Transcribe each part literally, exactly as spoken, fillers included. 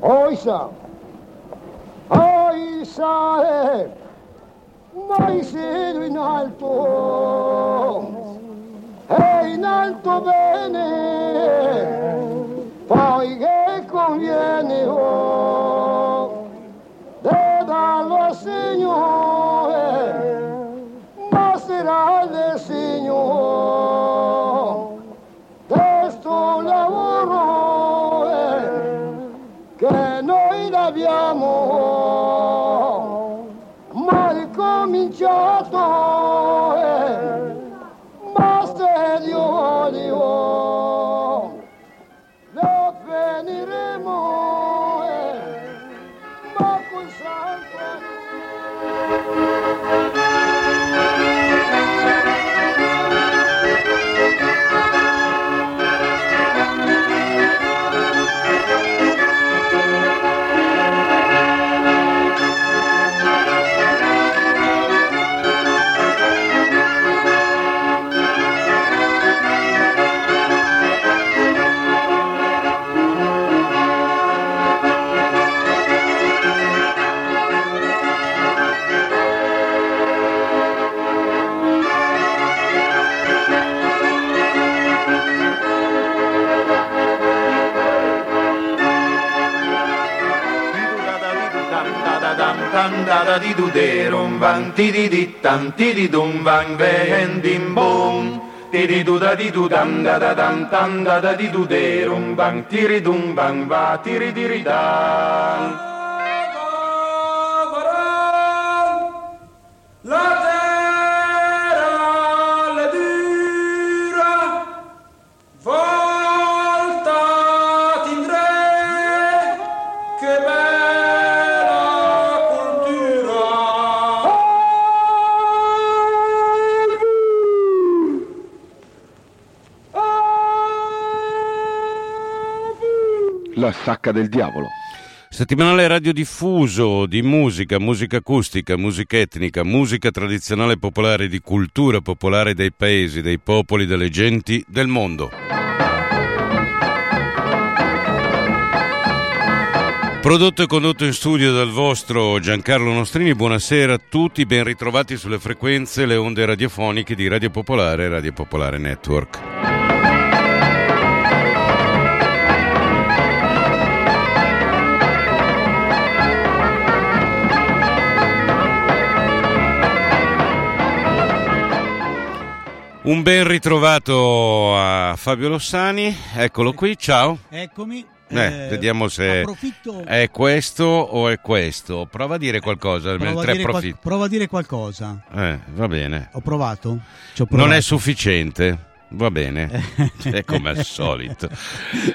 Oisa, oisa, eh, mai siedo in alto, e in alto bene, poi che conviene, oh, te dallo Signore, basterà del Signore, questo lavoro. Abbiamo mal cominciato, eh, basta di olio, lo finiremo, eh, ma col santo. Andata di duderum van ti di di tanti di dum van vendim bom ti di duda di dudam da da dam tandata di duderum van ti ridum van va ti ridiridan. La Sacca del Diavolo. Settimanale radiodiffuso di musica, musica acustica, musica etnica, musica tradizionale popolare, di cultura popolare dei paesi, dei popoli, delle genti, del mondo. Prodotto e condotto in studio dal vostro Giancarlo Mostrini. Buonasera a tutti, ben ritrovati sulle frequenze, le onde radiofoniche di Radio Popolare e Radio Popolare Network. Un ben ritrovato a Fabio Lossani, eccolo qui, ciao. Eccomi. Eh, vediamo se approfitto... è questo o è questo. Prova a dire qualcosa. Prova, tre a, dire qual... Prova a dire qualcosa. Eh, va bene. Ho provato. Ci ho provato. Non è sufficiente. Va bene, è come al solito,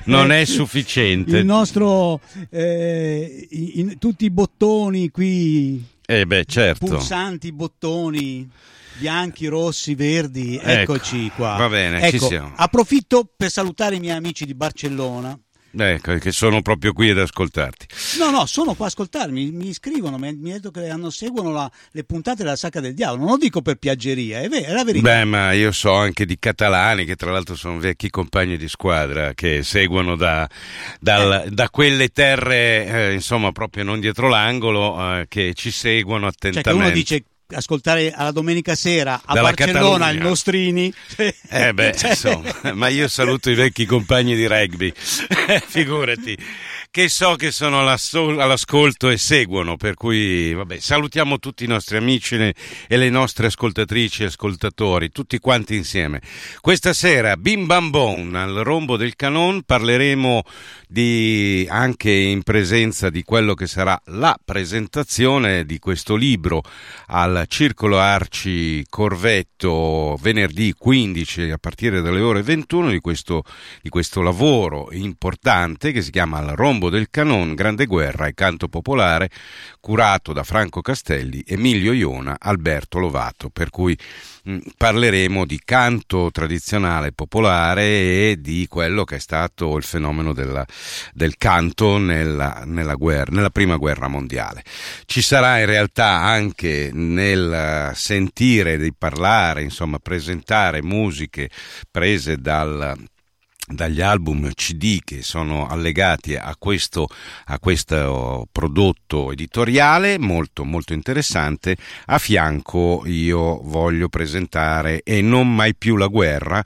non è sufficiente. Il nostro, eh, in, tutti i bottoni qui, eh beh, certo. Pulsanti, bottoni bianchi, rossi, verdi, eccoci ecco, qua. Va bene, ecco, ci siamo. Approfitto per salutare i miei amici di Barcellona. Ecco, che sono proprio qui ad ascoltarti. No, no, sono qua ad ascoltarmi, mi scrivono, mi hanno detto che hanno, seguono la, le puntate della Sacca del Diavolo. Non lo dico per piaggeria, è, ver- è la verità. Beh, ma io so anche di catalani che tra l'altro sono vecchi compagni di squadra che seguono da, dal, eh. da quelle terre, eh, insomma, proprio non dietro l'angolo, eh, che ci seguono attentamente. Cioè che uno dice... ascoltare alla domenica sera a Dalla Barcellona il Mostrini, eh beh, cioè... insomma, ma io saluto i vecchi compagni di rugby figurati, che so che sono all'ascolto e seguono, per cui vabbè, salutiamo tutti i nostri amici e le nostre ascoltatrici e ascoltatori, tutti quanti insieme. Questa sera bim bam bon al rombo del cannone parleremo di, anche in presenza di quello che sarà la presentazione di questo libro al Circolo Arci Corvetto venerdì quindici a partire dalle ore ventuno di questo, di questo lavoro importante che si chiama Al rombo del cannone, grande guerra e canto popolare, curato da Franco Castelli, Emilio Jona, Alberto Lovatto, per cui mh, parleremo di canto tradizionale popolare e di quello che è stato il fenomeno della, del canto nella, nella, guerra, nella prima guerra mondiale. Ci sarà in realtà anche nel sentire di parlare, insomma presentare musiche prese dal dagli album C D che sono allegati a questo, a questo prodotto editoriale molto molto interessante. A fianco io voglio presentare E non mai più la guerra,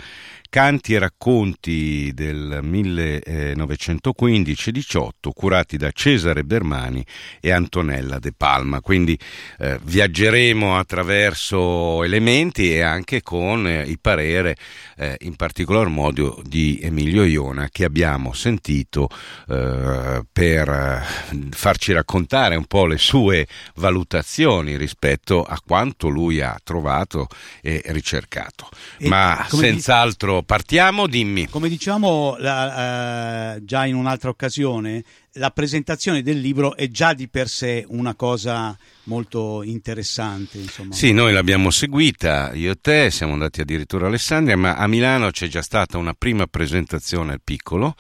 canti e racconti del millenovecentoquindici diciotto, curati da Cesare Bermani e Antonella De Palma. Quindi eh, viaggeremo attraverso elementi e anche con eh, il parere eh, in particolar modo di Emilio Jona, che abbiamo sentito eh, per farci raccontare un po' le sue valutazioni rispetto a quanto lui ha trovato e ricercato. E ma senz'altro partiamo, dimmi. Come diciamo la, eh, già in un'altra occasione, la presentazione del libro è già di per sé una cosa molto interessante, insomma. Sì, noi l'abbiamo seguita, io e te, siamo andati addirittura a Alessandria, ma a Milano c'è già stata una prima presentazione al Piccolo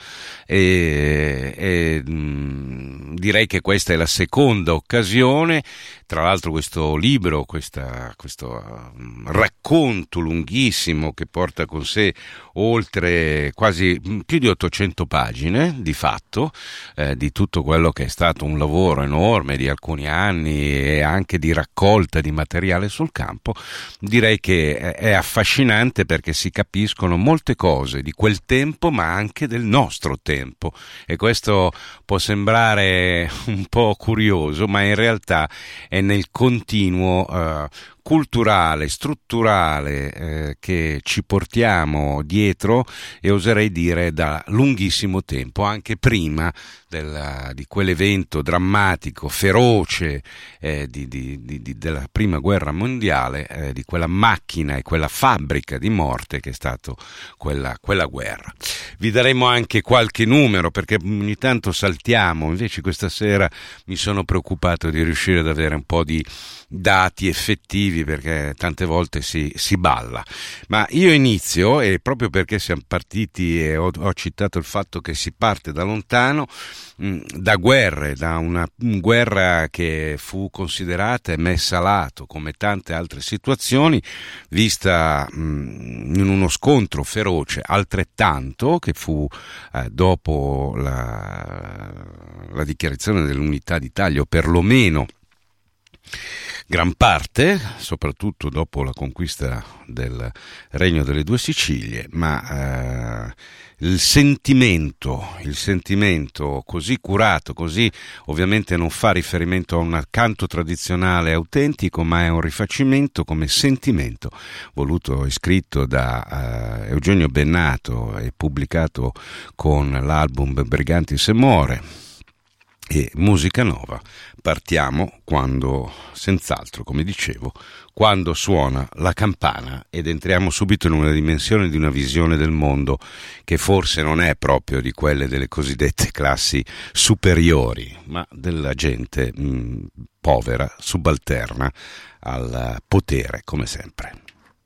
e, e mh, direi che questa è la seconda occasione. Tra l'altro questo libro, questa, questo racconto lunghissimo che porta con sé oltre quasi più di ottocento pagine di fatto, eh, di tutto quello che è stato un lavoro enorme di alcuni anni e anche di raccolta di materiale sul campo, direi che è affascinante perché si capiscono molte cose di quel tempo ma anche del nostro tempo, e questo può sembrare un po' curioso ma in realtà è nel continuo eh, culturale, strutturale eh, che ci portiamo dietro, e oserei dire da lunghissimo tempo, anche prima della, di quell'evento drammatico, feroce eh, di, di, di, di, della prima guerra mondiale, eh, di quella macchina e quella fabbrica di morte che è stato quella, quella guerra. Vi daremo anche qualche numero perché ogni tanto saltiamo, invece questa sera mi sono preoccupato di riuscire ad avere un po' di dati effettivi perché tante volte si, si balla, ma io inizio, e proprio perché siamo partiti e ho, ho citato il fatto che si parte da lontano, mh, da guerre, da una mh, guerra che fu considerata e messa a lato come tante altre situazioni, vista mh, in uno scontro feroce altrettanto che fu eh, dopo la, la dichiarazione dell'unità d'Italia, o perlomeno gran parte, soprattutto dopo la conquista del Regno delle Due Sicilie, ma eh, il sentimento, il sentimento così curato, così ovviamente non fa riferimento a un canto tradizionale autentico, ma è un rifacimento come sentimento voluto e scritto da eh, Eugenio Bennato e pubblicato con l'album Briganti se muore e Musica Nova. Partiamo quando, senz'altro, come dicevo, quando suona la campana, ed entriamo subito in una dimensione di una visione del mondo che forse non è proprio di quelle delle cosiddette classi superiori, ma della gente mh, povera, subalterna al potere, come sempre.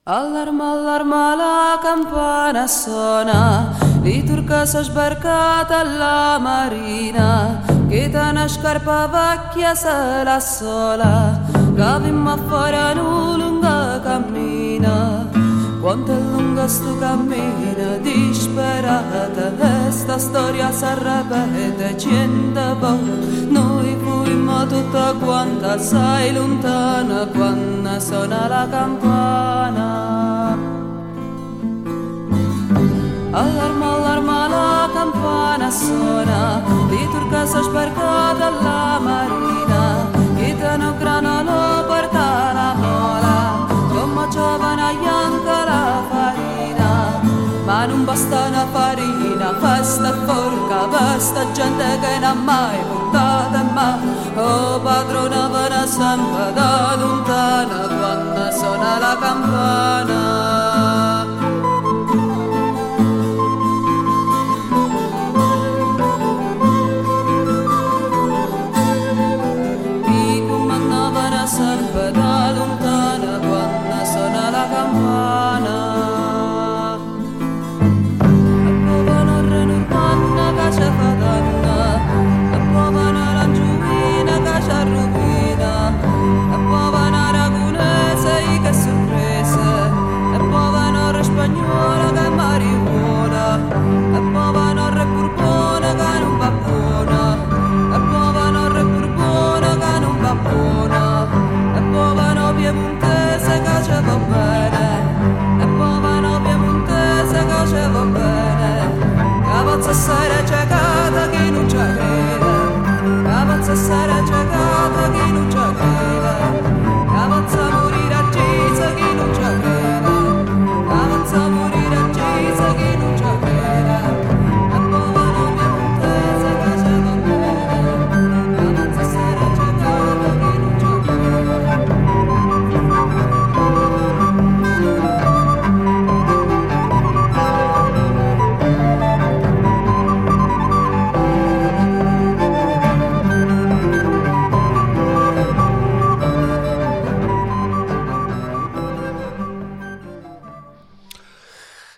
Allarma, allarma, la campana suona, liturca s'è sbarcata la marina, che t'ha una scarpa vecchia se la sola, che vimma fuori una lunga cammina. Quanto è lunga sto cammino, disperata, e sta storia si ripete cento volte. Noi fuimmo tutta quanta, sai lontana, quando suona la campana. Allarma, allarma, la campana suona, liturca s'è sbarcata alla marina, chi te ne grana lo porta la mola, come giovane bianca la farina, ma non basta una farina, festa porca, festa gente che non ha mai portata mai, oh padrona vana sempre da lontana, quando suona la campana. E poi una ragunese che sorprese, e poi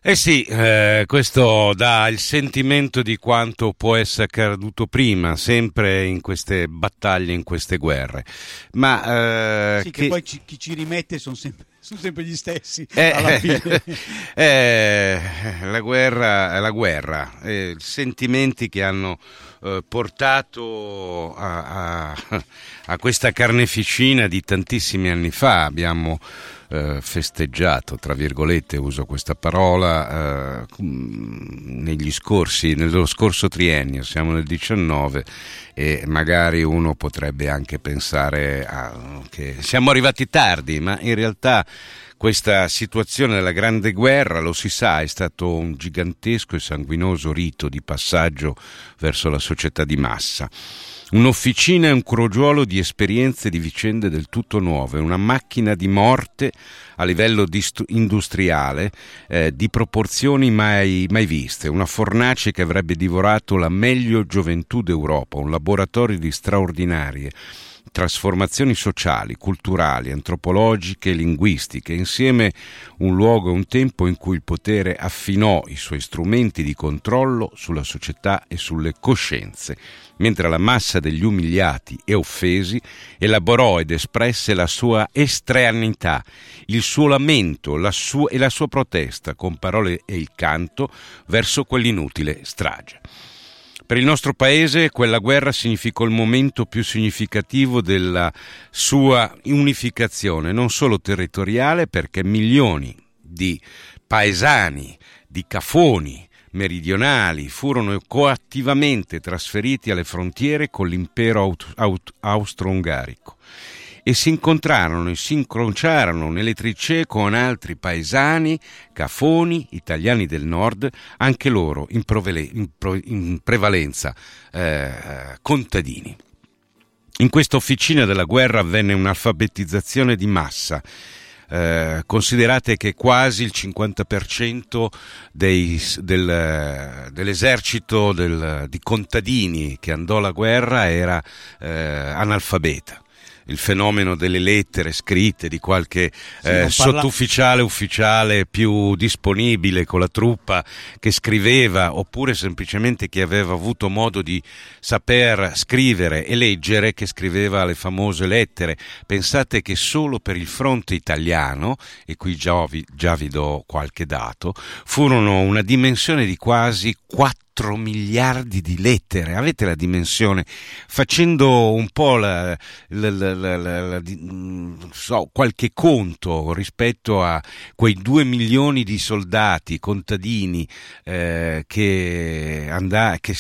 Eh sì, eh, questo dà il sentimento di quanto può essere accaduto prima, sempre in queste battaglie, in queste guerre. Ma eh, sì, che, che poi ci, chi ci rimette sono sempre, sono sempre gli stessi. Eh, alla fine. Eh, la guerra è la guerra, eh, sentimenti che hanno eh, portato a, a, a questa carneficina di tantissimi anni fa. Abbiamo festeggiato, tra virgolette uso questa parola, eh, negli scorsi, nello scorso triennio, siamo nel diciannove, e magari uno potrebbe anche pensare a, che siamo arrivati tardi, ma in realtà questa situazione della Grande Guerra, lo si sa, è stato un gigantesco e sanguinoso rito di passaggio verso la società di massa. Un'officina e un crogiolo di esperienze e di vicende del tutto nuove, una macchina di morte a livello dist- industriale eh, di proporzioni mai, mai viste, una fornace che avrebbe divorato la meglio gioventù d'Europa, un laboratorio di straordinarie trasformazioni sociali, culturali, antropologiche e linguistiche, insieme un luogo e un tempo in cui il potere affinò i suoi strumenti di controllo sulla società e sulle coscienze, mentre la massa degli umiliati e offesi elaborò ed espresse la sua estraneità, il suo lamento la sua, e la sua protesta con parole e il canto verso quell'inutile strage. Per il nostro paese quella guerra significò il momento più significativo della sua unificazione, non solo territoriale, perché milioni di paesani, di cafoni meridionali furono coattivamente trasferiti alle frontiere con l'impero austro-ungarico e si incontrarono e si incrociarono nelle trincee con altri paesani, cafoni, italiani del nord, anche loro in, provele, in, pro, in prevalenza eh, contadini. In questa officina della guerra avvenne un'alfabetizzazione di massa. Eh, considerate che quasi il cinquanta per cento dei, del, dell'esercito del, di contadini che andò alla guerra era eh, analfabeta. Il fenomeno delle lettere scritte di qualche sì, eh, parla... sottufficiale ufficiale più disponibile con la truppa che scriveva, oppure semplicemente chi aveva avuto modo di saper scrivere e leggere che scriveva le famose lettere. Pensate che solo per il fronte italiano, e qui già vi, già vi do qualche dato, furono una dimensione di quasi quattro miliardi di lettere. Avete la dimensione, facendo un po' la, la, la, la, la, la, so, qualche conto rispetto a quei due milioni di soldati contadini eh, che, andà, che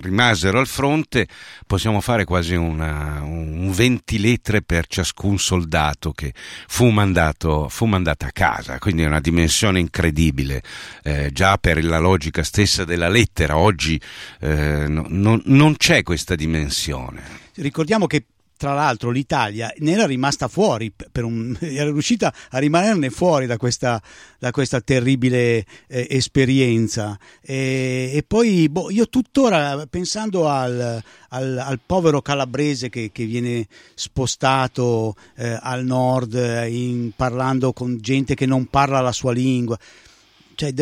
rimasero al fronte, possiamo fare quasi una, un venti lettere per ciascun soldato che fu mandato, fu mandato a casa. Quindi è una dimensione incredibile, eh, già per la logica stessa della lettera. Lettera oggi eh, no, non, non c'è questa dimensione. Ricordiamo che tra l'altro l'Italia ne era rimasta fuori, per un, era riuscita a rimanerne fuori da questa, da questa terribile eh, esperienza. E, e poi boh, io tuttora, pensando al, al, al povero calabrese che, che viene spostato eh, al nord, in, parlando con gente che non parla la sua lingua, cioè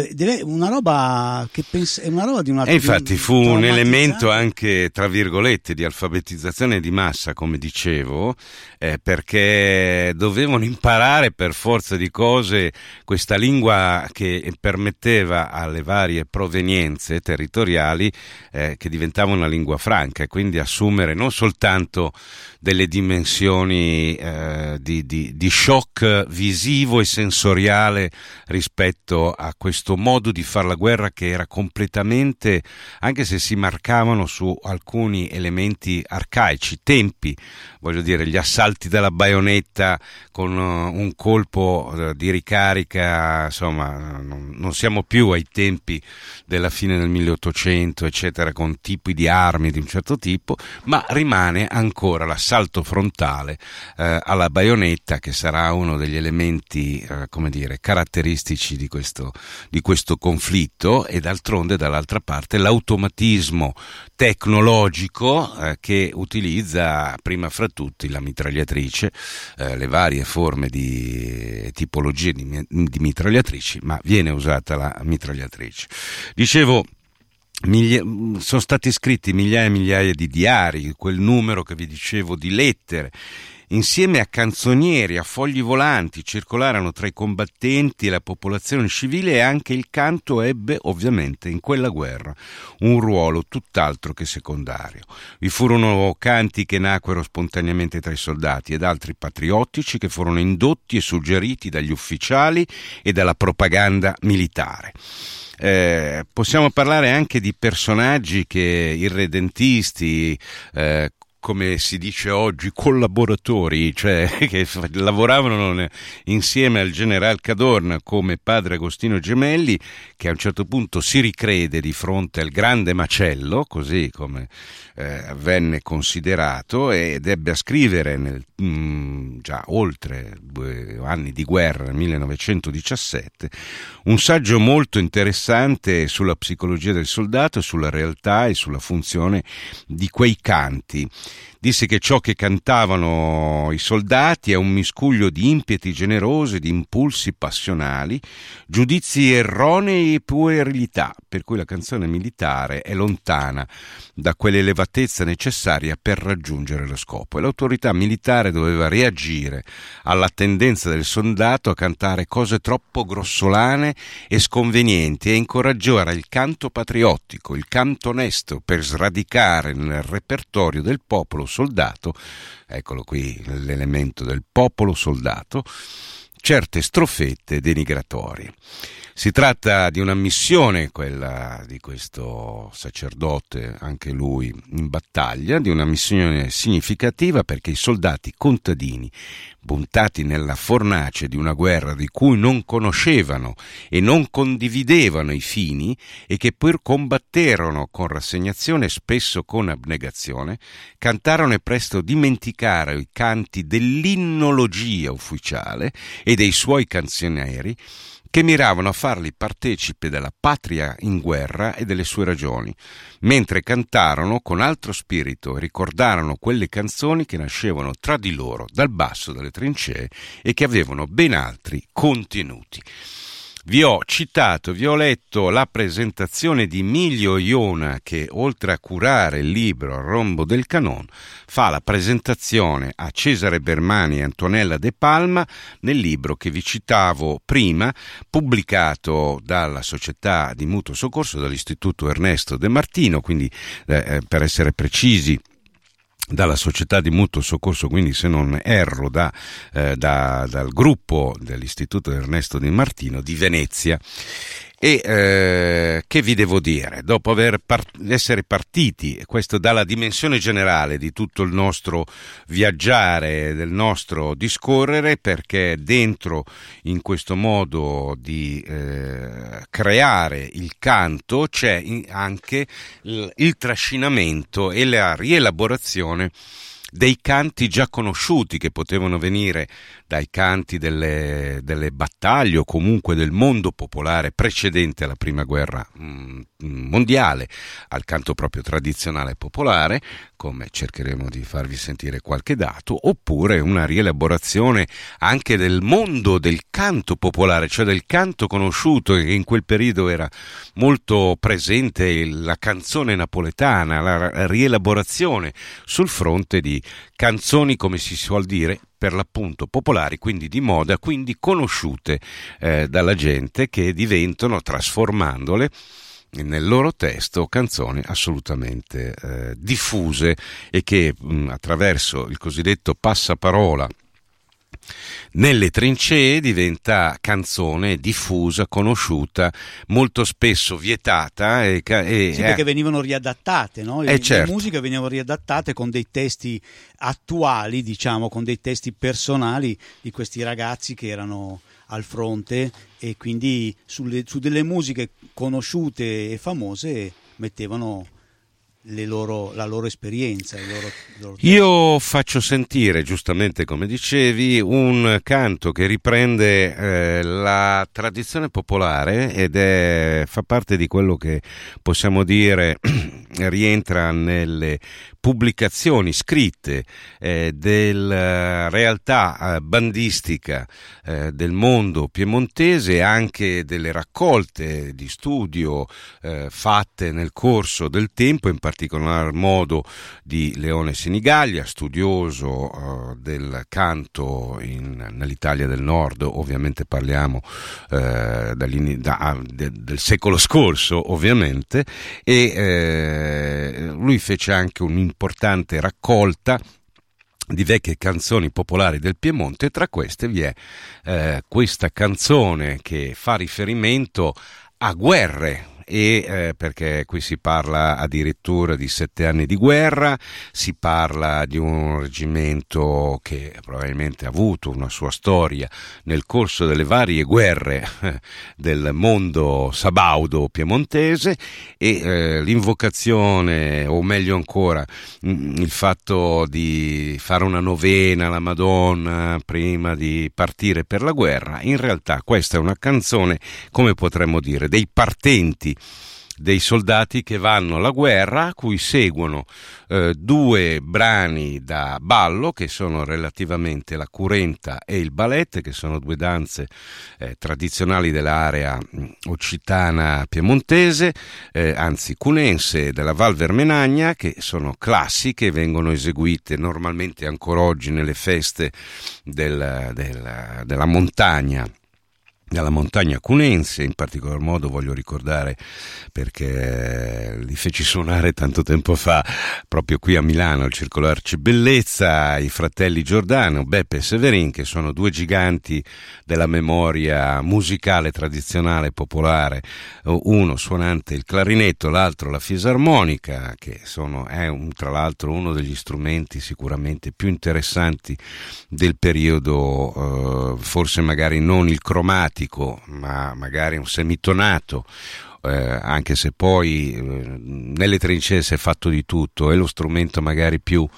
una roba che pensa, è una roba di una. E infatti fu un elemento anche, tra virgolette, di alfabetizzazione di massa, come dicevo, eh, perché dovevano imparare per forza di cose questa lingua che permetteva alle varie provenienze territoriali eh, che diventava una lingua franca, e quindi assumere non soltanto delle dimensioni eh, di, di, di shock visivo e sensoriale rispetto a questo questo modo di fare la guerra, che era completamente, anche se si marcavano su alcuni elementi arcaici, tempi, voglio dire, gli assalti dalla baionetta con un colpo di ricarica, insomma, non siamo più ai tempi della fine del milleottocento, eccetera, con tipi di armi di un certo tipo, ma rimane ancora l'assalto frontale eh, alla baionetta, che sarà uno degli elementi, eh, come dire, caratteristici di questo di questo conflitto, e d'altronde dall'altra parte l'automatismo tecnologico eh, che utilizza prima fra tutti la mitragliatrice, eh, le varie forme di tipologie di, di mitragliatrici, ma viene usata la mitragliatrice. Dicevo, Miglia- sono stati scritti migliaia e migliaia di diari, quel numero che vi dicevo di lettere, insieme a canzonieri, a fogli volanti, circolarono tra i combattenti e la popolazione civile, e anche il canto ebbe ovviamente in quella guerra un ruolo tutt'altro che secondario. Vi furono canti che nacquero spontaneamente tra i soldati ed altri patriottici che furono indotti e suggeriti dagli ufficiali e dalla propaganda militare. Eh, possiamo parlare anche di personaggi che irredentisti, eh, come si dice oggi, collaboratori, cioè che lavoravano insieme al generale Cadorna, come padre Agostino Gemelli, che a un certo punto si ricrede di fronte al grande macello, così come eh, venne considerato, ed ebbe a scrivere nel, mh, già oltre due anni di guerra, nel millenovecentodiciassette, un saggio molto interessante sulla psicologia del soldato, sulla realtà e sulla funzione di quei canti. Disse che ciò che cantavano i soldati è un miscuglio di impieti generosi, di impulsi passionali, giudizi erronei e puerilità, per cui la canzone militare è lontana da quell'elevatezza necessaria per raggiungere lo scopo, e l'autorità militare doveva reagire alla tendenza del soldato a cantare cose troppo grossolane e sconvenienti e incoraggiare il canto patriottico, il canto onesto, per sradicare nel repertorio del popolo soldato, eccolo qui l'elemento del popolo soldato, certe strofette denigratorie. Si tratta di una missione, quella di questo sacerdote, anche lui in battaglia, di una missione significativa, perché i soldati contadini, buttati nella fornace di una guerra di cui non conoscevano e non condividevano i fini, e che pur combatterono con rassegnazione e spesso con abnegazione, cantarono e presto dimenticarono i canti dell'innologia ufficiale e dei suoi canzonieri, che miravano a farli partecipe della patria in guerra e delle sue ragioni, mentre cantarono con altro spirito e ricordarono quelle canzoni che nascevano tra di loro dal basso delle trincee e che avevano ben altri contenuti. Vi ho citato, vi ho letto la presentazione di Emilio Jona, che oltre a curare il libro Al rombo del cannone fa la presentazione a Cesare Bermani e Antonella De Palma nel libro che vi citavo prima, pubblicato dalla Società di Mutuo Soccorso, dall'Istituto Ernesto De Martino, quindi eh, per essere precisi dalla Società di Mutuo Soccorso, quindi se non erro da, eh, da, dal gruppo dell'Istituto Ernesto De Martino di Venezia. E eh, che vi devo dire, dopo aver part- essere partiti, questo dalla dimensione generale di tutto il nostro viaggiare, del nostro discorrere, perché dentro in questo modo di eh, creare il canto c'è anche il, il trascinamento e la rielaborazione dei canti già conosciuti, che potevano venire dai canti delle, delle battaglie o comunque del mondo popolare precedente alla prima guerra mondiale, al canto proprio tradizionale popolare, come cercheremo di farvi sentire qualche dato, oppure una rielaborazione anche del mondo del canto popolare, cioè del canto conosciuto, che in quel periodo era molto presente, la canzone napoletana, la rielaborazione sul fronte di canzoni, come si suol dire, per l'appunto popolari, quindi di moda, quindi conosciute eh, dalla gente, che diventano, trasformandole nel loro testo, canzoni assolutamente eh, diffuse e che mh, attraverso il cosiddetto passaparola nelle trincee diventa canzone diffusa, conosciuta, molto spesso vietata. E, e, sì, perché venivano riadattate, no? Le, certo. le musiche venivano riadattate con dei testi attuali, diciamo, con dei testi personali di questi ragazzi che erano al fronte, e quindi sulle, su delle musiche conosciute e famose mettevano le loro, la loro esperienza. Il loro, il loro Io faccio sentire, giustamente come dicevi, un canto che riprende eh, la tradizione popolare ed è, fa parte di quello che possiamo dire rientra nelle pubblicazioni scritte eh, della realtà eh, bandistica eh, del mondo piemontese, anche delle raccolte di studio eh, fatte nel corso del tempo, in particolar modo di Leone Sinigaglia, studioso eh, del canto in, nell'Italia del Nord. Ovviamente parliamo eh, da, de, del secolo scorso ovviamente, e eh, lui fece anche un importante raccolta di vecchie canzoni popolari del Piemonte, e tra queste vi è eh, questa canzone che fa riferimento a guerre, e eh, perché qui si parla addirittura di sette anni di guerra, si parla di un reggimento che probabilmente ha avuto una sua storia nel corso delle varie guerre del mondo sabaudo piemontese, e eh, l'invocazione, o meglio ancora il fatto di fare una novena alla Madonna prima di partire per la guerra. In realtà questa è una canzone, come potremmo dire, dei partenti, dei soldati che vanno alla guerra, a cui seguono eh, due brani da ballo che sono relativamente la curenta e il ballet, che sono due danze eh, tradizionali dell'area occitana piemontese, eh, anzi cunense, della Val Vermenagna, che sono classiche, vengono eseguite normalmente ancora oggi nelle feste del, del, della montagna, dalla montagna cunense. In particolar modo voglio ricordare, perché li feci suonare tanto tempo fa proprio qui a Milano al Circolo Arci Bellezza, i fratelli Giordano, Beppe e Severin, che sono due giganti della memoria musicale tradizionale popolare, uno suonante il clarinetto, l'altro la fisarmonica, che sono, è un, tra l'altro uno degli strumenti sicuramente più interessanti del periodo, eh, forse magari non il cromatico, ma magari un semitonato, eh, anche se poi eh, nelle trincee si è fatto di tutto, e lo strumento magari più,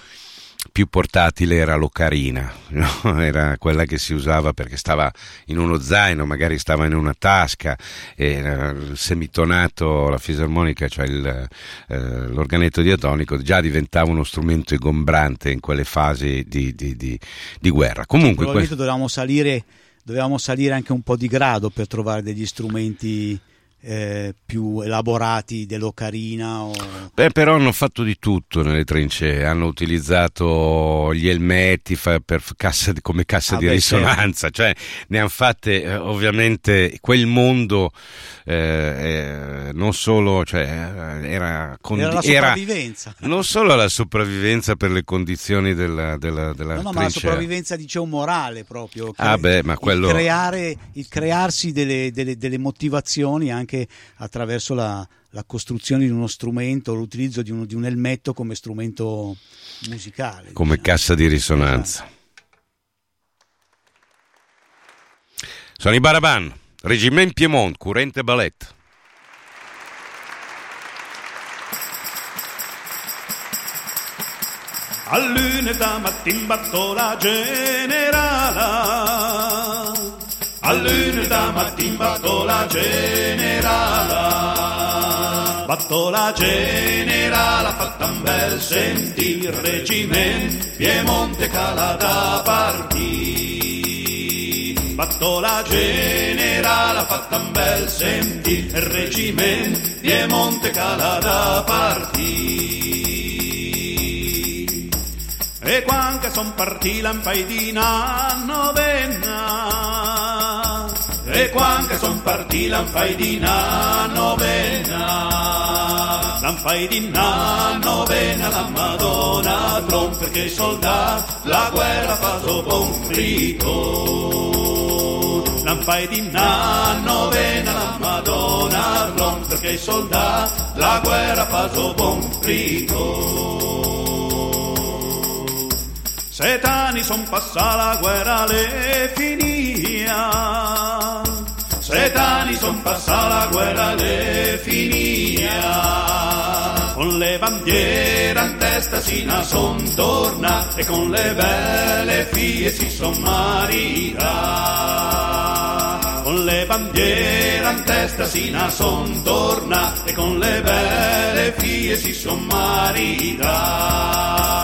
più portatile era l'ocarina, no? Era quella che si usava perché stava in uno zaino, magari stava in una tasca, e eh, il semitonato, la fisarmonica, cioè il, eh, l'organetto diatonico, già diventava uno strumento ingombrante in quelle fasi di, di, di, di guerra. Comunque questo... dovevamo salire Dovevamo salire anche un po' di grado per trovare degli strumenti eh, più elaborati dell'ocarina. O... Beh, però hanno fatto di tutto nelle trincee, hanno utilizzato gli elmetti fa, per cassa, come cassa ah, di beh, risonanza, certo. Cioè ne hanno fatte eh, ovviamente. Quel mondo eh, eh, non solo, cioè, era, condi- era la sopravvivenza, era, non solo la sopravvivenza per le condizioni della, della, della no, no, trincea, ma la sopravvivenza, dicevo, morale proprio, ah, beh, ma quello... il, creare, il crearsi delle, delle, delle motivazioni anche anche attraverso la, la costruzione di uno strumento, l'utilizzo di, uno, di un elmetto come strumento musicale, come diciamo, cassa di risonanza. Sono i Baraban, Regiment Piemont, Currente Ballet. All'unità mattin batto la generala, all'unità mattin batto la generala, batto la generala, fatta un bel sentir, reggiment Piemonte cala da partì. Batto la generala, fatta un bel sentir, reggiment Piemonte cala da partì. E quando son partì l'anfaidina novena, e quando son partì l'anfaidina novena, l'anfaidina novena, la Madonna tron, perché i soldati la guerra fa sopra un friton. L'anfaidina novena, la Madonna tron, perché i soldati la guerra fa sopra un friton. Set'anni son passata la guerra le finia, set'anni son passata la guerra le finia, con le bandiere in testa sino son torna e con le belle figlie si sommarirà. Con le bandiere in testa sino son torna e con le belle figlie si sommarirà.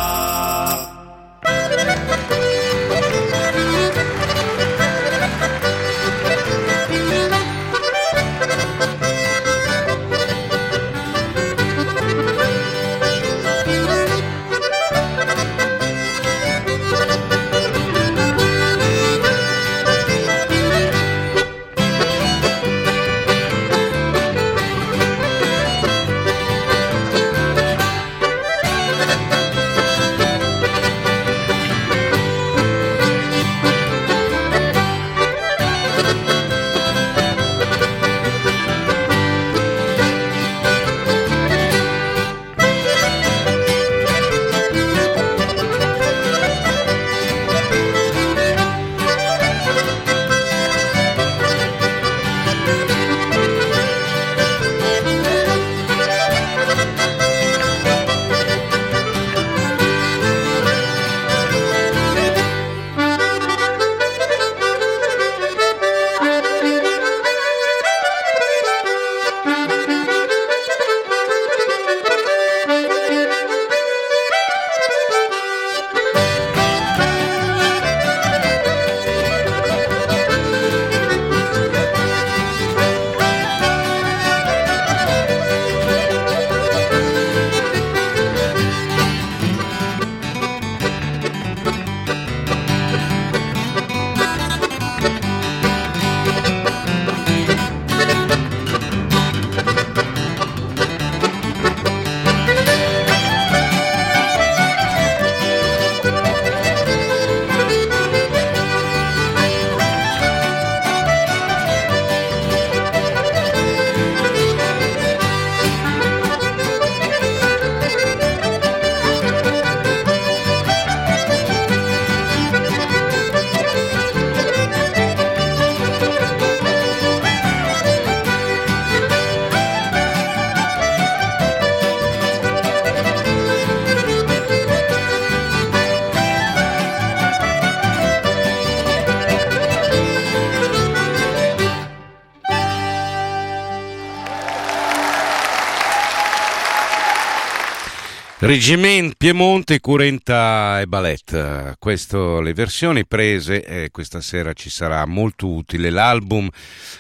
Reggiment, Piemonte, Curenta e Ballet, queste le versioni prese, eh, questa sera ci sarà molto utile l'album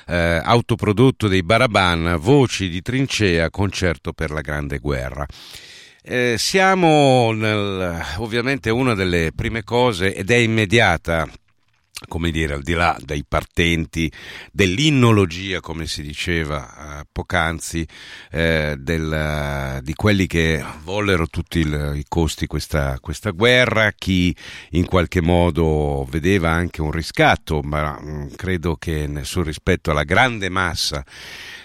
eh, autoprodotto dei Baraban, Voci di Trincea, Concerto per la Grande Guerra. Eh, siamo nel, ovviamente una delle prime cose ed è immediata, come dire, al di là dei partenti, dell'innologia, come si diceva eh, poc'anzi, eh, del, di quelli che vollero tutti il, i costi questa, questa guerra, chi in qualche modo vedeva anche un riscatto, ma mh, credo che sul rispetto alla grande massa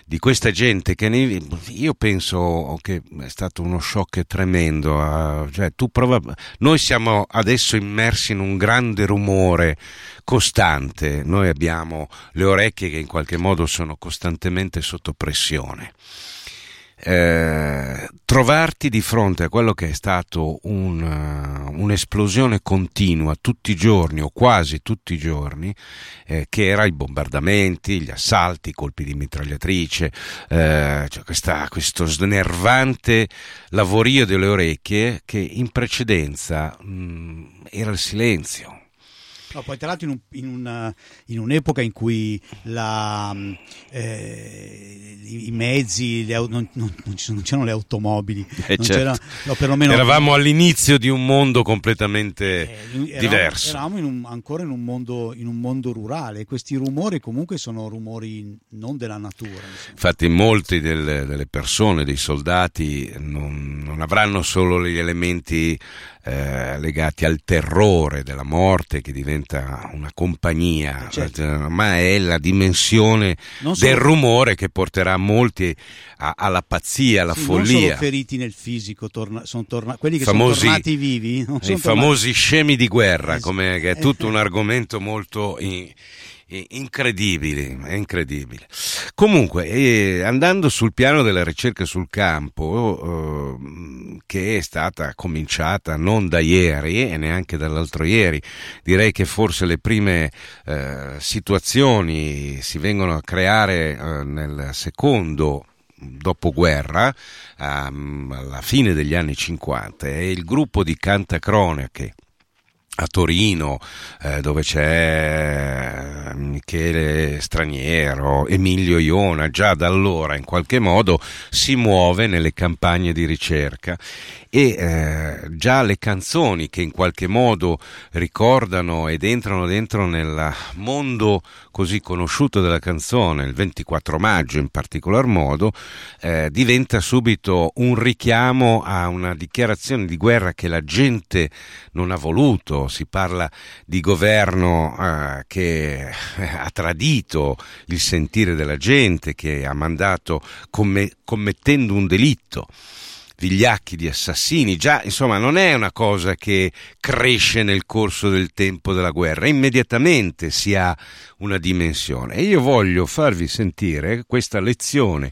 di questa gente che ne, io penso che è stato uno shock tremendo, eh, cioè, tu prova, noi siamo adesso immersi in un grande rumore costante, noi abbiamo le orecchie che in qualche modo sono costantemente sotto pressione. Eh, trovarti di fronte a quello che è stato un, uh, un'esplosione continua tutti i giorni o quasi tutti i giorni, eh, che era i bombardamenti, gli assalti, i colpi di mitragliatrice, eh, cioè questa, questo snervante lavorio delle orecchie che in precedenza mh, era il silenzio. No, poi tra l'altro in, un, in, una, in un'epoca in cui la, eh, i mezzi, le, non, non, non c'erano le automobili, eh non certo. c'era, no, perlomeno, eravamo all'inizio di un mondo completamente eh, eravamo, diverso. Eravamo in un, ancora in un, mondo, in un mondo rurale, questi rumori comunque sono rumori non della natura. Insomma. Infatti molti del, delle persone, dei soldati, non, non avranno solo gli elementi Eh, legati al terrore della morte che diventa una compagnia, certo. ma è la dimensione solo... del rumore che porterà molti a, alla pazzia, alla sì, follia. Non sono feriti nel fisico, torna, sono torna, quelli che famosi, sono tornati vivi. Non sono i tornati... famosi scemi di guerra, esatto. come, che è tutto un argomento molto... In, incredibile, è incredibile. Comunque, eh, andando sul piano della ricerca sul campo, eh, che è stata cominciata non da ieri e neanche dall'altro ieri, direi che forse le prime eh, situazioni si vengono a creare eh, nel secondo dopoguerra, ehm, alla fine degli anni cinquanta, e il gruppo di Cantacronache a Torino, eh, dove c'è Michele Straniero, Emilio Jona, già da allora in qualche modo si muove nelle campagne di ricerca, e eh, già le canzoni che in qualche modo ricordano ed entrano dentro nel mondo così conosciuto della canzone, il ventiquattro maggio in particolar modo, eh, diventa subito un richiamo a una dichiarazione di guerra che la gente non ha voluto. Si parla di governo eh, che ha tradito il sentire della gente, che ha mandato comm- commettendo un delitto vigliacchi di assassini. Già, insomma, non è una cosa che cresce nel corso del tempo della guerra, immediatamente si ha una dimensione. E io voglio farvi sentire questa lezione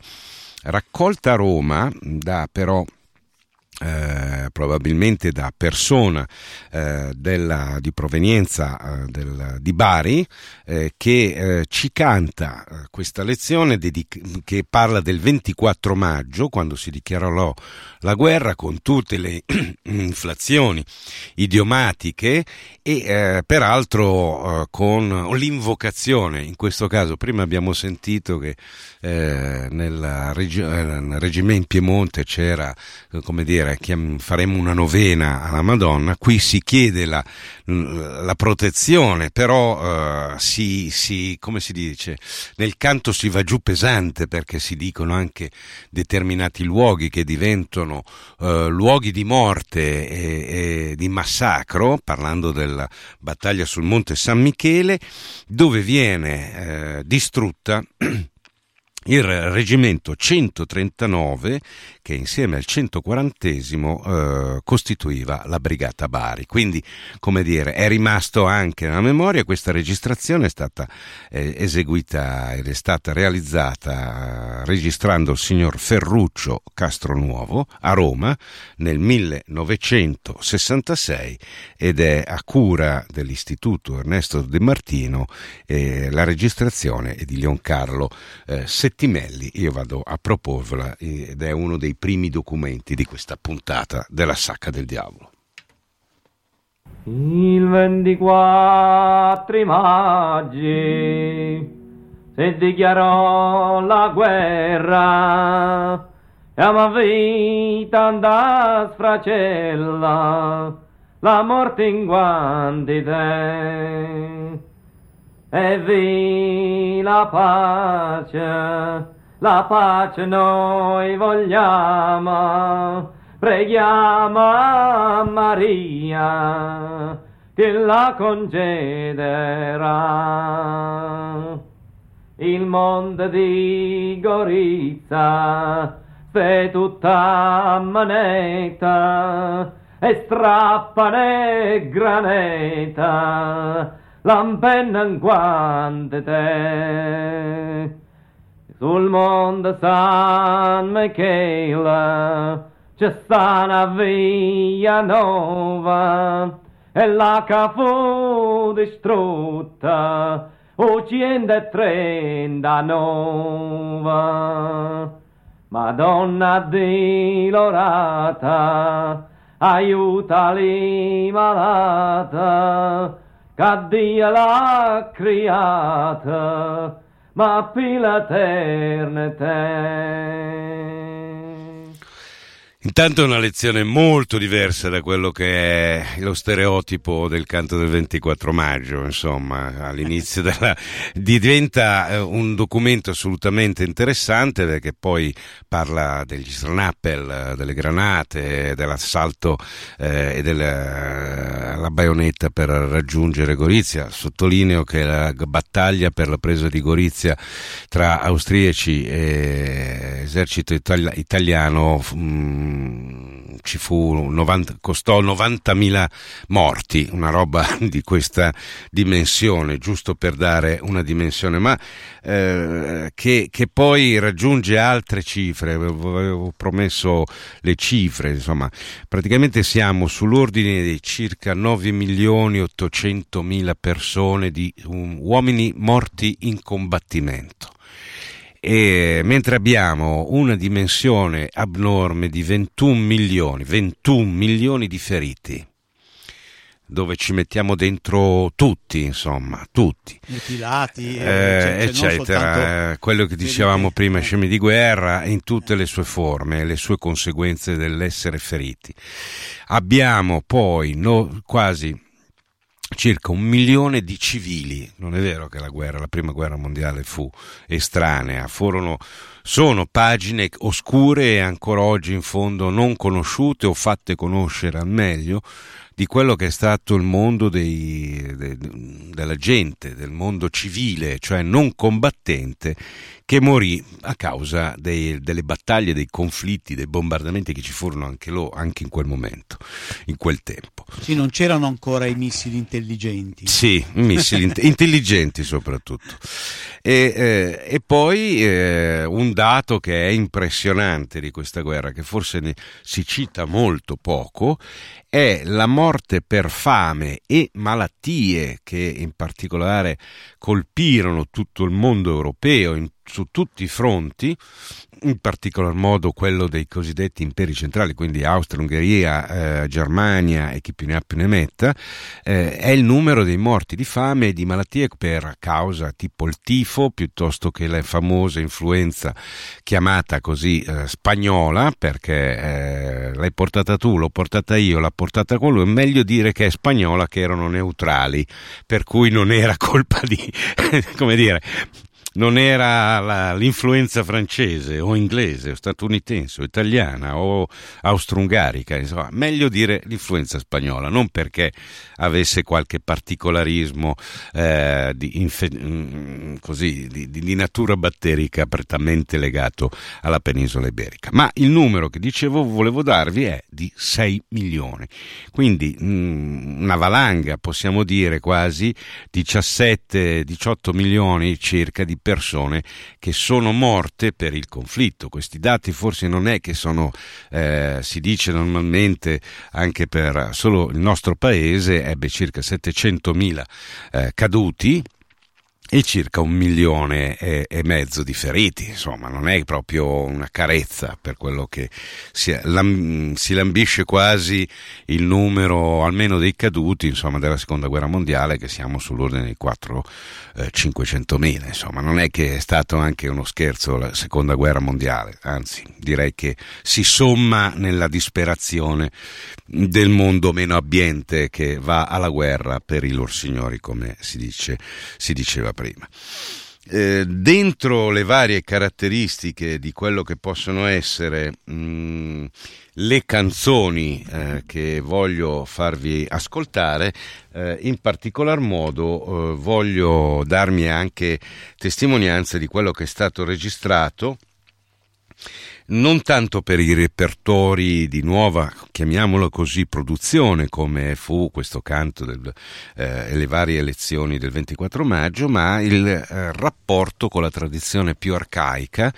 raccolta a Roma da, però, Eh, probabilmente da persona eh, della, di provenienza eh, del, di Bari, eh, che eh, ci canta eh, questa lezione dedic- che parla del ventiquattro maggio, quando si dichiarò la guerra, con tutte le inflazioni idiomatiche e eh, peraltro eh, con l'invocazione. In questo caso prima abbiamo sentito che eh, nella regi- nel regime in Piemonte c'era, come dire, faremo una novena alla Madonna. Qui si chiede la, la protezione, però eh, si, si, come si dice, nel canto si va giù pesante, perché si dicono anche determinati luoghi che diventano eh, luoghi di morte e, e di massacro, parlando della battaglia sul Monte San Michele, dove viene eh, distrutta il reggimento centotrentanove, che insieme al centoquarantesimo eh, costituiva la Brigata Bari. Quindi, come dire, è rimasto anche nella memoria. Questa registrazione è stata eh, eseguita ed è stata realizzata eh, registrando il signor Ferruccio Castronuovo a Roma nel millenovecentosessantasei, ed è a cura dell'Istituto Ernesto De Martino. Eh, la registrazione è di Leon Carlo eh, Settimelli. Io vado a proporvela, ed è uno dei primi documenti di questa puntata della Sacca del Diavolo. Il ventiquattro maggio si dichiarò la guerra, e a mia vita andà sfracella la morte in quantità. E vi la pace, la pace noi vogliamo, preghiamo Maria che la concederà. Il mondo di Gorizia se tutta manetta e strappane graneta, l'ampenna in quante te. Sul mondo San Michele c'è sta una via nuova, e la che fu distrutta ottocentotrentanove. Madonna di Lorata, aiutali malata, che Dio l'ha creata, ma per l'eternità. Intanto è una lezione molto diversa da quello che è lo stereotipo del canto del ventiquattro maggio, insomma, all'inizio della, diventa un documento assolutamente interessante, perché poi parla degli snappel, delle granate, dell'assalto eh, e della baionetta per raggiungere Gorizia. Sottolineo che la battaglia per la presa di Gorizia tra austriaci e esercito itali- italiano mh, mh, ci fu novanta, costò novantamila morti, una roba di questa dimensione, giusto per dare una dimensione, ma eh, che, che poi raggiunge altre cifre. Avevo promesso le cifre, insomma, praticamente siamo sull'ordine di circa nove milioni ottocentomila persone, di um, uomini morti in combattimento. E mentre abbiamo una dimensione abnorme di ventuno milioni, ventuno milioni di feriti, dove ci mettiamo dentro tutti, insomma, tutti. Mutilati, eh, cioè, eccetera. Quello che dicevamo prima, scemi di guerra in tutte le sue forme, le sue conseguenze dell'essere feriti. Abbiamo poi no, quasi... circa un milione di civili. Non è vero che la guerra, la prima guerra mondiale fu estranea, furono, sono pagine oscure e ancora oggi in fondo non conosciute o fatte conoscere al meglio di quello che è stato il mondo dei, de, della gente, del mondo civile, cioè non combattente, che morì a causa dei, delle battaglie, dei conflitti, dei bombardamenti che ci furono anche, lo, anche in quel momento, in quel tempo. Sì, non c'erano ancora i missili intelligenti. Sì, missili in- intelligenti soprattutto. E, eh, e poi eh, un dato che è impressionante di questa guerra, che forse ne, si cita molto poco, è la morte per fame e malattie, che in particolare colpirono tutto il mondo europeo in su tutti i fronti, in particolar modo quello dei cosiddetti imperi centrali, quindi Austria, Ungheria, eh, Germania e chi più ne ha più ne metta. Eh, è il numero dei morti di fame e di malattie per causa, tipo il tifo, piuttosto che la famosa influenza chiamata così eh, spagnola, perché eh, l'hai portata tu, l'ho portata io, l'ha portata colui. È meglio dire che è spagnola, che erano neutrali, per cui non era colpa di come dire, non era la, l'influenza francese o inglese o statunitense o italiana o austro-ungarica, insomma, meglio dire l'influenza spagnola, non perché avesse qualche particolarismo eh, di, infe- così, di, di natura batterica prettamente legato alla penisola iberica. Ma il numero che dicevo volevo darvi è di sei milioni, quindi mh, una valanga, possiamo dire quasi diciassette diciotto milioni circa di persone che sono morte per il conflitto. Questi dati forse non è che sono, eh, si dice normalmente anche per solo il nostro paese, ebbe circa settecentomila eh, caduti e circa un milione e, e mezzo di feriti, insomma non è proprio una carezza per quello che si, lam, si lambisce quasi il numero almeno dei caduti, insomma, della seconda guerra mondiale, che siamo sull'ordine dei quattrocentocinquecentomila, eh, insomma non è che è stato anche uno scherzo la seconda guerra mondiale, anzi direi che si somma nella disperazione del mondo meno abbiente che va alla guerra per i lor signori, come si dice, si diceva prima. Eh, dentro le varie caratteristiche di quello che possono essere mh, le canzoni eh, che voglio farvi ascoltare, eh, in particolar modo eh, voglio darmi anche testimonianza di quello che è stato registrato, non tanto per i repertori di nuova, chiamiamolo così, produzione, come fu questo canto del, eh, e le varie lezioni del ventiquattro maggio, ma il eh, rapporto con la tradizione più arcaica,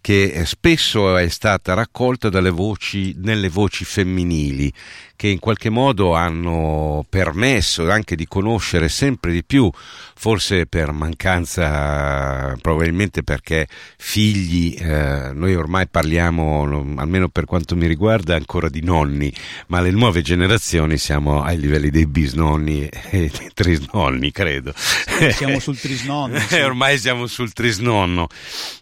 che spesso è stata raccolta dalle voci, nelle voci femminili, che in qualche modo hanno permesso anche di conoscere sempre di più, forse per mancanza, probabilmente perché figli, eh, noi ormai parliamo, almeno per quanto mi riguarda, ancora di nonni, ma le nuove generazioni siamo ai livelli dei bisnonni e dei trisnonni, credo. Siamo sul trisnonno. Sì. Ormai siamo sul trisnonno.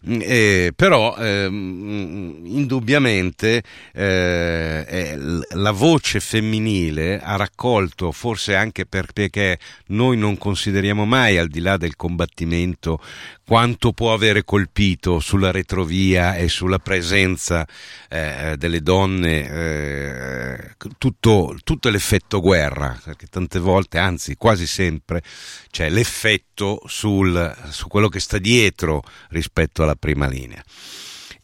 Eh, però eh, indubbiamente eh, la voce femminile ha raccolto, forse anche perché noi non consideriamo mai, al di là del combattimento, quanto può avere colpito sulla retrovia e sulla presenza eh, delle donne eh, tutto, tutto l'effetto guerra, perché tante volte, anzi quasi sempre, c'è l'effetto sul, su quello che sta dietro rispetto alla prima linea.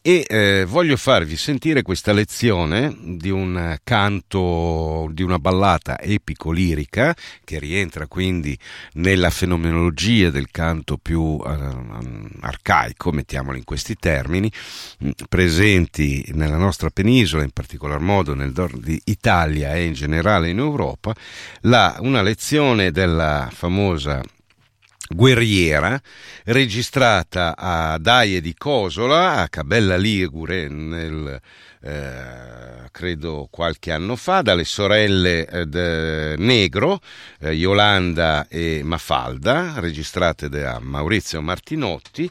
E eh, voglio farvi sentire questa lezione di un canto, di una ballata epico-lirica che rientra quindi nella fenomenologia del canto più eh, arcaico, mettiamolo in questi termini, presenti nella nostra penisola, in particolar modo nel nord di Italia e in generale in Europa, la, una lezione della famosa guerriera registrata a Daie di Cosola, a Cabella Ligure, nel, eh, credo qualche anno fa, dalle sorelle eh, de Negro, eh, Yolanda e Mafalda, registrate da Maurizio Martinotti.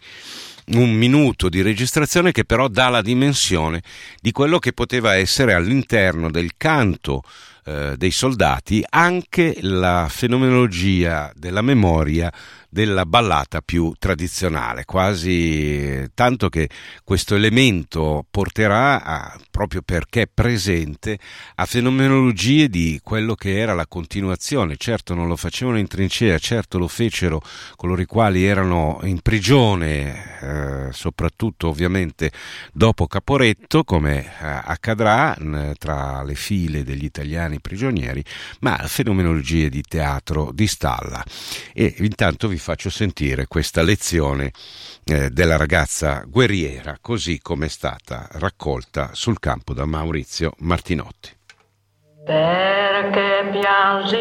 Un minuto di registrazione che però dà la dimensione di quello che poteva essere all'interno del canto eh, dei soldati anche la fenomenologia della memoria della ballata più tradizionale, quasi tanto che questo elemento porterà, a, proprio perché è presente, a fenomenologie di quello che era la continuazione. Certo non lo facevano in trincea, certo lo fecero coloro i quali erano in prigione, eh, soprattutto ovviamente dopo Caporetto, come eh, accadrà eh, tra le file degli italiani prigionieri, ma fenomenologie di teatro di stalla. E intanto vi faccio sentire questa lezione eh, della ragazza guerriera, così come è stata raccolta sul campo da Maurizio Martinotti. Perché piangi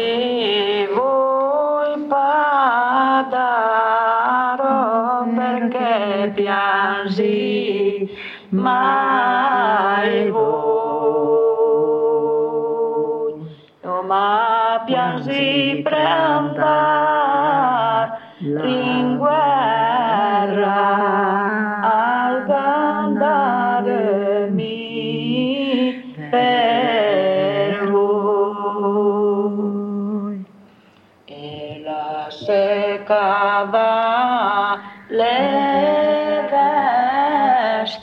voi padaro, perché piangi mai voi, oh, ma piangi prendar in guerra al bandarmi per voi. E la seccava le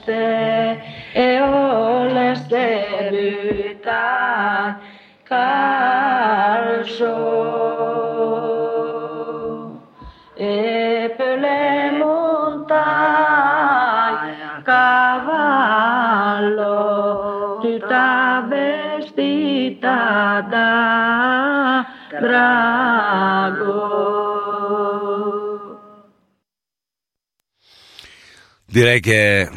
veste e o le seduta calcio. E per le montagne cavallo tutta vestita da drago. Direi che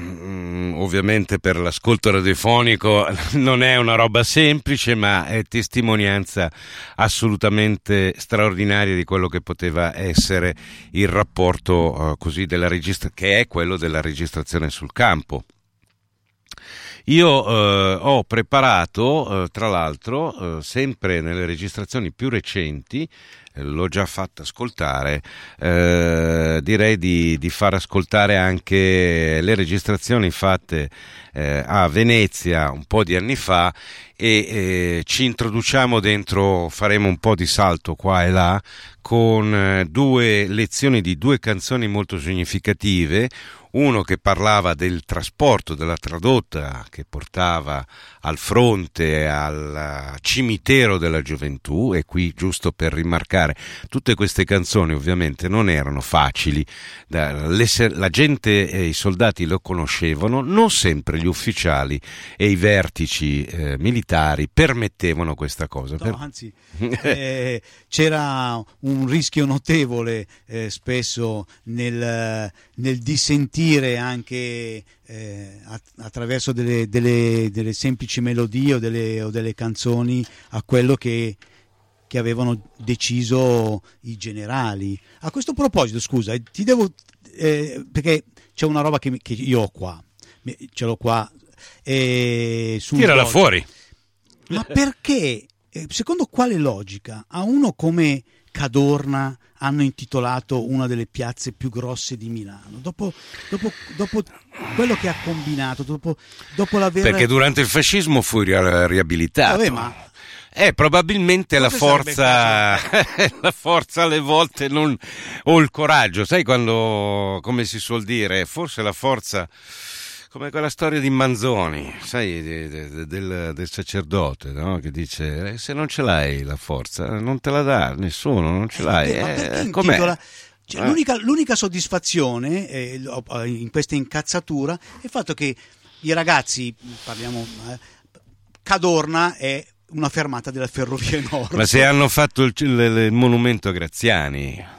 ovviamente per l'ascolto radiofonico non è una roba semplice, ma è testimonianza assolutamente straordinaria di quello che poteva essere il rapporto eh, così della registra- che è quello della registrazione sul campo. Io eh, ho preparato, eh, tra l'altro, eh, sempre nelle registrazioni più recenti, eh, l'ho già fatta ascoltare, eh, direi di, di far ascoltare anche le registrazioni fatte eh, a Venezia un po' di anni fa e eh, ci introduciamo dentro, faremo un po' di salto qua e là, con due lezioni di due canzoni molto significative, uno che parlava del trasporto della tradotta che portava al fronte, al cimitero della gioventù, e qui giusto per rimarcare, tutte queste canzoni ovviamente non erano facili, la gente e i soldati lo conoscevano, non sempre gli ufficiali e i vertici eh, militari permettevano questa cosa. No, anzi, eh, c'era un un rischio notevole eh, spesso nel, nel dissentire anche eh, attraverso delle, delle, delle semplici melodie o delle, o delle canzoni a quello che, che avevano deciso i generali. A questo proposito, scusa, ti devo eh, perché c'è una roba che, che io ho qua, ce l'ho qua. Eh, su Tirala blog. Fuori! Ma perché, secondo quale logica, a uno come Cadorna hanno intitolato una delle piazze più grosse di Milano dopo, dopo, dopo quello che ha combinato, dopo, dopo l'aver... perché durante il fascismo fu riabilitato. Vabbè, ma... Eh, probabilmente la forza, la forza alle volte non, o il coraggio, sai, quando, come si suol dire, forse la forza, come quella storia di Manzoni, sai, del, del, del sacerdote, no? Che dice eh, se non ce l'hai la forza non te la dà nessuno, non ce l'hai. Ma eh, com'è? Cioè, eh. l'unica, l'unica soddisfazione eh, in questa incazzatura è il fatto che i ragazzi, parliamo, eh, Cadorna è una fermata della ferrovia nord. Ma se hanno fatto il, il, il monumento a Graziani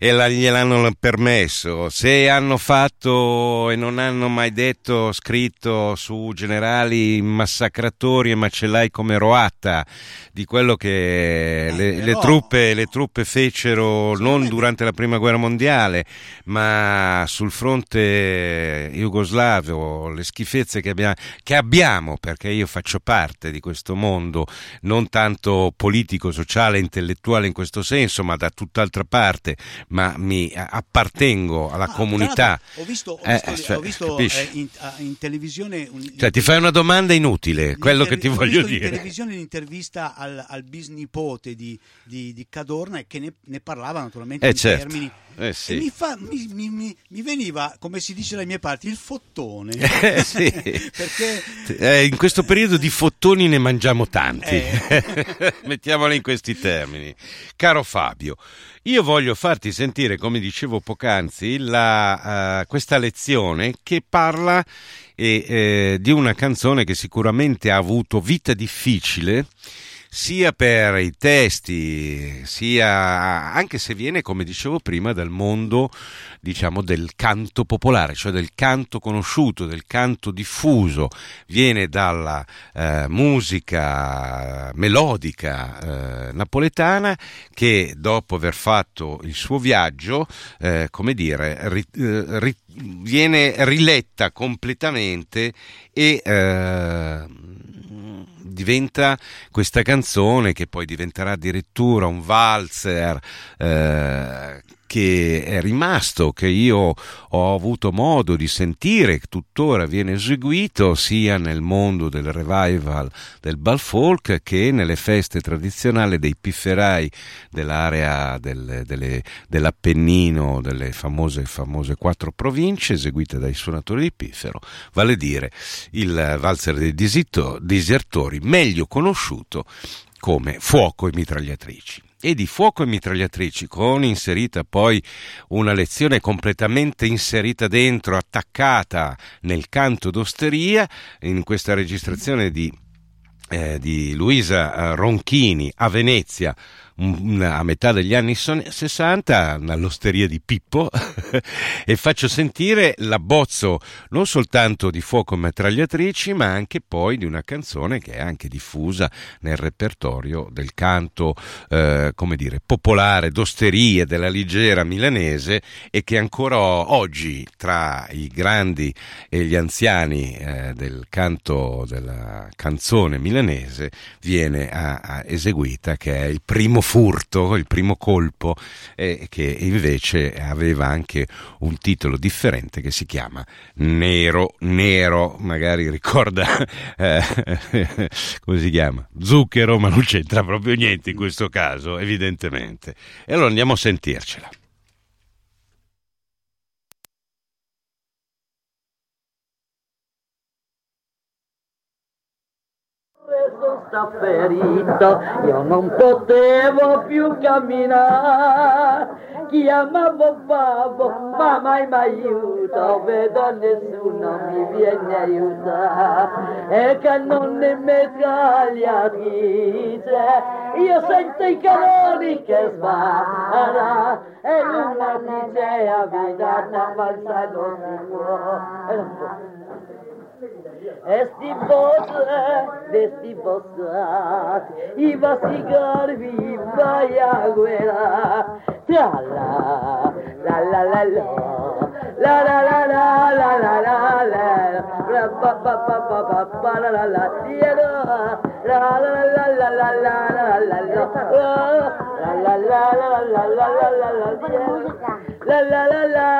e la, gliel'hanno permesso, se hanno fatto e non hanno mai detto, scritto su generali massacratori e macellai come Roatta, di quello che le, eh, le, truppe, le truppe fecero non durante la prima guerra mondiale ma sul fronte jugoslavo, le schifezze che abbiamo, che abbiamo, perché io faccio parte di questo mondo non tanto politico, sociale, intellettuale in questo senso, ma da tutt'altra parte, ma mi appartengo alla ah, comunità. Ho visto, ho visto, eh, cioè, ho visto eh, in, in televisione un, cioè, ti fai una domanda inutile, quello che ti voglio dire. In televisione l'intervista al, al bisnipote di, di, di Cadorna, che ne, ne parlava naturalmente eh, in certo. termini eh, sì. e mi, fa, mi, mi, mi, mi veniva, come si dice dalle mie parti, il fottone. Eh, sì. Perché eh, in questo periodo di fottoni ne mangiamo tanti, eh. mettiamolo in questi termini. Caro Fabio, io voglio farti sentire, come dicevo poc'anzi, la, uh, questa lezione che parla eh, eh, di una canzone che sicuramente ha avuto vita difficile, sia per i testi, sia, anche se viene, come dicevo prima, dal mondo, diciamo, del canto popolare, cioè del canto conosciuto, del canto diffuso, viene dalla eh, musica melodica eh, napoletana, che dopo aver fatto il suo viaggio, eh, come dire, ri, ri, viene riletta completamente e eh, diventa questa canzone che poi diventerà addirittura un valzer eh, che è rimasto, che io ho avuto modo di sentire, che tuttora viene eseguito sia nel mondo del revival del bal folk che nelle feste tradizionali dei pifferai dell'area del, delle, dell'Appennino, delle famose, famose quattro province, eseguite dai suonatori di piffero, vale dire il valzer dei disertori, meglio conosciuto come Fuoco e mitragliatrici. E di Fuoco e mitragliatrici, con inserita poi una lezione completamente inserita dentro, attaccata nel canto d'osteria, in questa registrazione di, eh, di Luisa Ronchini a Venezia a metà degli anni sessanta, all'osteria di Pippo, e faccio sentire l'abbozzo non soltanto di Fuoco e mitragliatrici, ma anche poi di una canzone che è anche diffusa nel repertorio del canto, eh, come dire, popolare, d'osteria, della leggera milanese, e che ancora oggi tra i grandi e gli anziani eh, del canto, della canzone milanese, viene a, a eseguita, che è il primo furto, il primo colpo, eh, che invece aveva anche un titolo differente che si chiama Nero, Nero, magari ricorda eh, come si chiama? Zucchero, ma non c'entra proprio niente in questo caso, evidentemente. E allora andiamo a sentircela. Sta ferita, io non potevo più camminare, chiamavo babbo, mamma mi aiuta, vedo nessuno mi viene a aiutare, e cannone mitragliatrice, io sento i cannoni che sbarra, e l'una dice a vita una falsa non si può. E sti bozzati, e sti bozzati, i vostri corvi vai a guerra. Tra la la la la la la la la la la la la la pa pa pa pa pa pa la la la la la la la la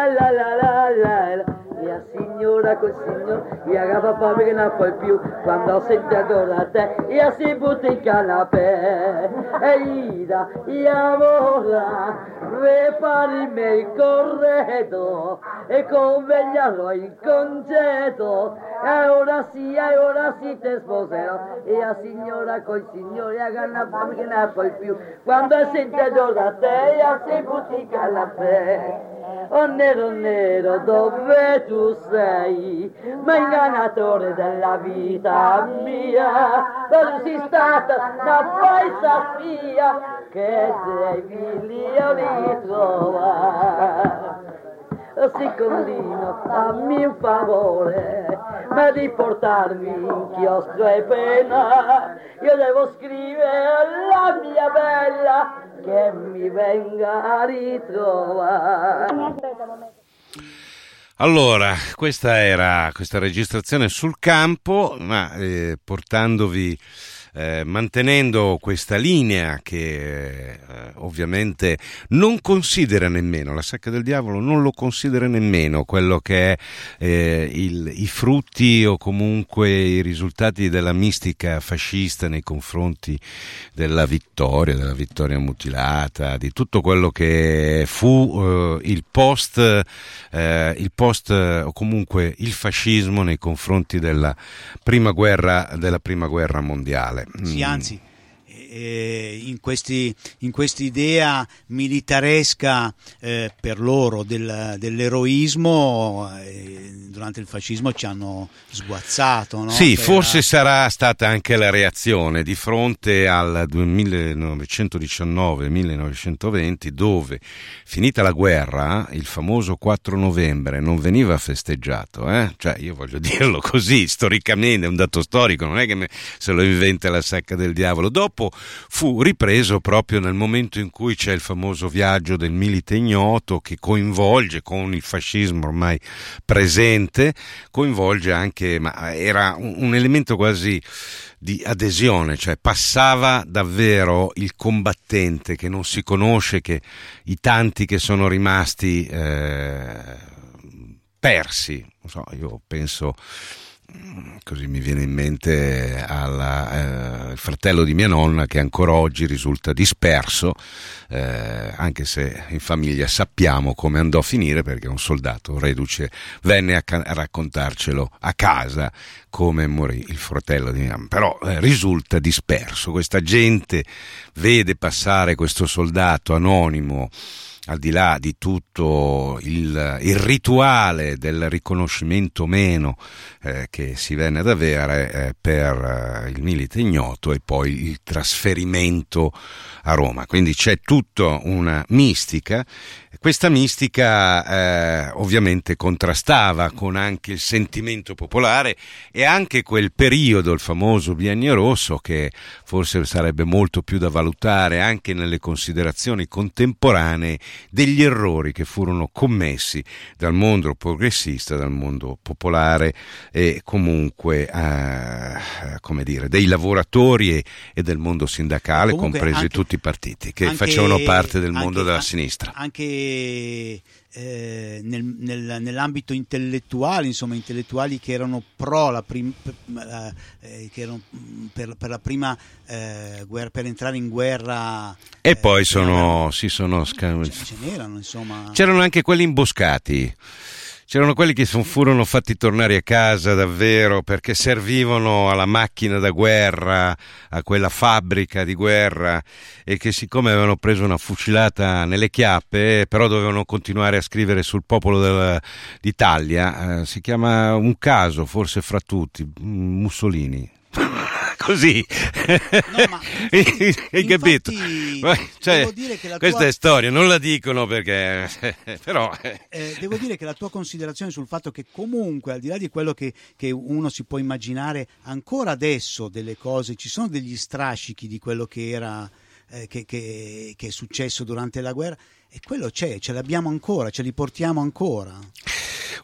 la la la la. Mia signora col signor, mia capa papà che non puoi più, quando senti ancora te, io si butta in canapè, e ida, io vola, preparimi il corredo, e conveglialo in congedo, e ora sì, e ora sì te sposerò, mia signora col signor, mia capa papà che non puoi più, quando senti ancora te, io si butta in canapè. Oh nero nero dove tu sei, ma ingannatore della vita mia, tu sei stata ma poi sappia che devi ritrovare. Secondino, fammi un favore, ma riportarmi in chiostro è pena. Io devo scrivere alla mia bella che mi venga a ritrovare. Allora, questa era questa registrazione sul campo, ma eh, portandovi, eh, mantenendo questa linea che eh, ovviamente non considera nemmeno, la Sacca del Diavolo non lo considera nemmeno quello che è eh, il, i frutti o comunque i risultati della mistica fascista nei confronti della vittoria, della vittoria mutilata, di tutto quello che fu eh, il post, eh, il post o comunque il fascismo nei confronti della prima guerra, della prima guerra mondiale. Sì, anzi, eh, in questi, in quest'idea militaresca eh, per loro del, dell'eroismo eh, durante il fascismo ci hanno sguazzato, no? Sì, per... forse sarà stata anche la reazione di fronte al millenovecentodiciannove millenovecento venti, dove finita la guerra il famoso quattro novembre non veniva festeggiato, eh? Cioè, io voglio dirlo così, storicamente è un dato storico, non è che me, se lo inventa la Sacca del Diavolo. Dopo fu ripreso proprio nel momento in cui c'è il famoso viaggio del milite ignoto, che coinvolge, con il fascismo ormai presente, coinvolge anche, ma era un elemento quasi di adesione, cioè passava davvero il combattente che non si conosce, che i tanti che sono rimasti eh, persi, non so, io penso, così mi viene in mente, alla, eh, il fratello di mia nonna che ancora oggi risulta disperso, eh, anche se in famiglia sappiamo come andò a finire, perché un soldato reduce venne a, ca- a raccontarcelo a casa come morì il fratello di mia nonna, però eh, risulta disperso. Questa gente vede passare questo soldato anonimo, al di là di tutto il, il rituale del riconoscimento meno eh, che si venne ad avere eh, per eh, il milite ignoto, e poi il trasferimento a Roma. Quindi c'è tutta una mistica. Questa mistica eh, ovviamente contrastava con anche il sentimento popolare e anche quel periodo, il famoso biennio rosso, che forse sarebbe molto più da valutare anche nelle considerazioni contemporanee degli errori che furono commessi dal mondo progressista, dal mondo popolare e comunque eh, come dire, dei lavoratori e, e del mondo sindacale, comunque, compresi anche, tutti i partiti che anche, facevano parte del mondo anche, della sinistra. Anche Eh, nel, nel, nell'ambito intellettuale, insomma, intellettuali che erano pro la prim, eh, che erano per, per la prima eh, guerra, per entrare in guerra, e eh, poi sono si sono sca- ce, ce n'erano, insomma, c'erano anche quelli imboscati. C'erano quelli che furono fatti tornare a casa davvero perché servivano alla macchina da guerra, a quella fabbrica di guerra, e che siccome avevano preso una fucilata nelle chiappe però dovevano continuare a scrivere sul popolo del, d'Italia. Eh, si chiama un caso, forse fra tutti, Mussolini. Così, no, ma, hai infatti, capito? Cioè, devo dire che la questa tua... è storia, non la dicono perché, però. Eh, devo dire che la tua considerazione sul fatto che, comunque, al di là di quello che, che uno si può immaginare ancora adesso delle cose, ci sono degli strascichi di quello che era, eh, che, che, che è successo durante la guerra, e quello c'è, ce l'abbiamo ancora, ce li portiamo ancora.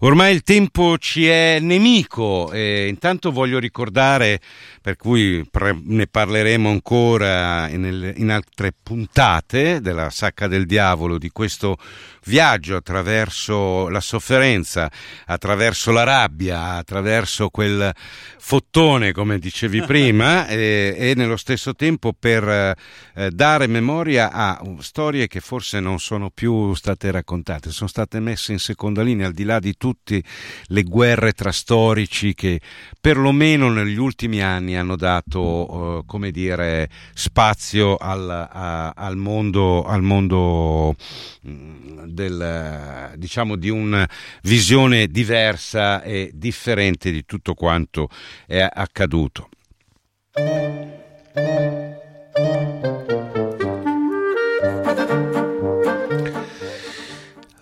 Ormai il tempo ci è nemico, e intanto voglio ricordare, per cui pre- ne parleremo ancora in, in altre puntate della Sacca del Diavolo, di questo viaggio attraverso la sofferenza, attraverso la rabbia, attraverso quel fottone, come dicevi prima, e, e nello stesso tempo per eh, dare memoria a uh, storie che forse non sono più state raccontate, sono state messe in seconda linea, al di là di tutte le guerre tra storici che perlomeno negli ultimi anni hanno dato eh, come dire spazio al, a, al mondo al mondo mh, del, diciamo, di una visione diversa e differente di tutto quanto è accaduto.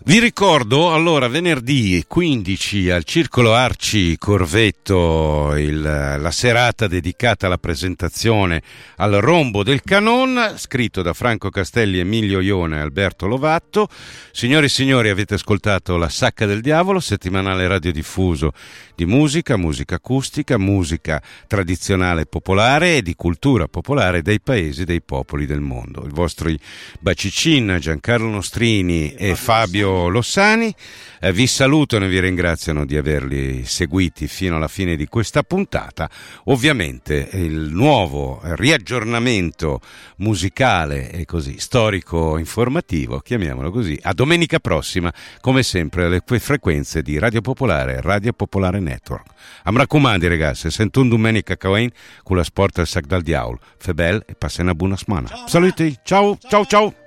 Vi ricordo, allora, venerdì quindici al Circolo Arci Corvetto il, la serata dedicata alla presentazione Al rombo del cannone, scritto da Franco Castelli, Emilio Jona e Alberto Lovatto. Signore e signori, avete ascoltato la Sacca del Diavolo, settimanale radiodiffuso di musica, musica acustica, musica tradizionale popolare e di cultura popolare dei paesi, dei popoli del mondo. I vostri Bacicin, Giancarlo Mostrini e Fabio Lossani eh, vi salutano e vi ringraziano di averli seguiti fino alla fine di questa puntata. Ovviamente il nuovo riaggiornamento musicale e così storico informativo, chiamiamolo così, a domenica prossima come sempre alle frequenze di Radio Popolare, Radio Popolare Network. Am raccomandi ragazzi, sentun domenica cauen con la sport del Sacca del Diavolo. Febel e passa una buona settimana. Saluti, ciao, ciao, ciao.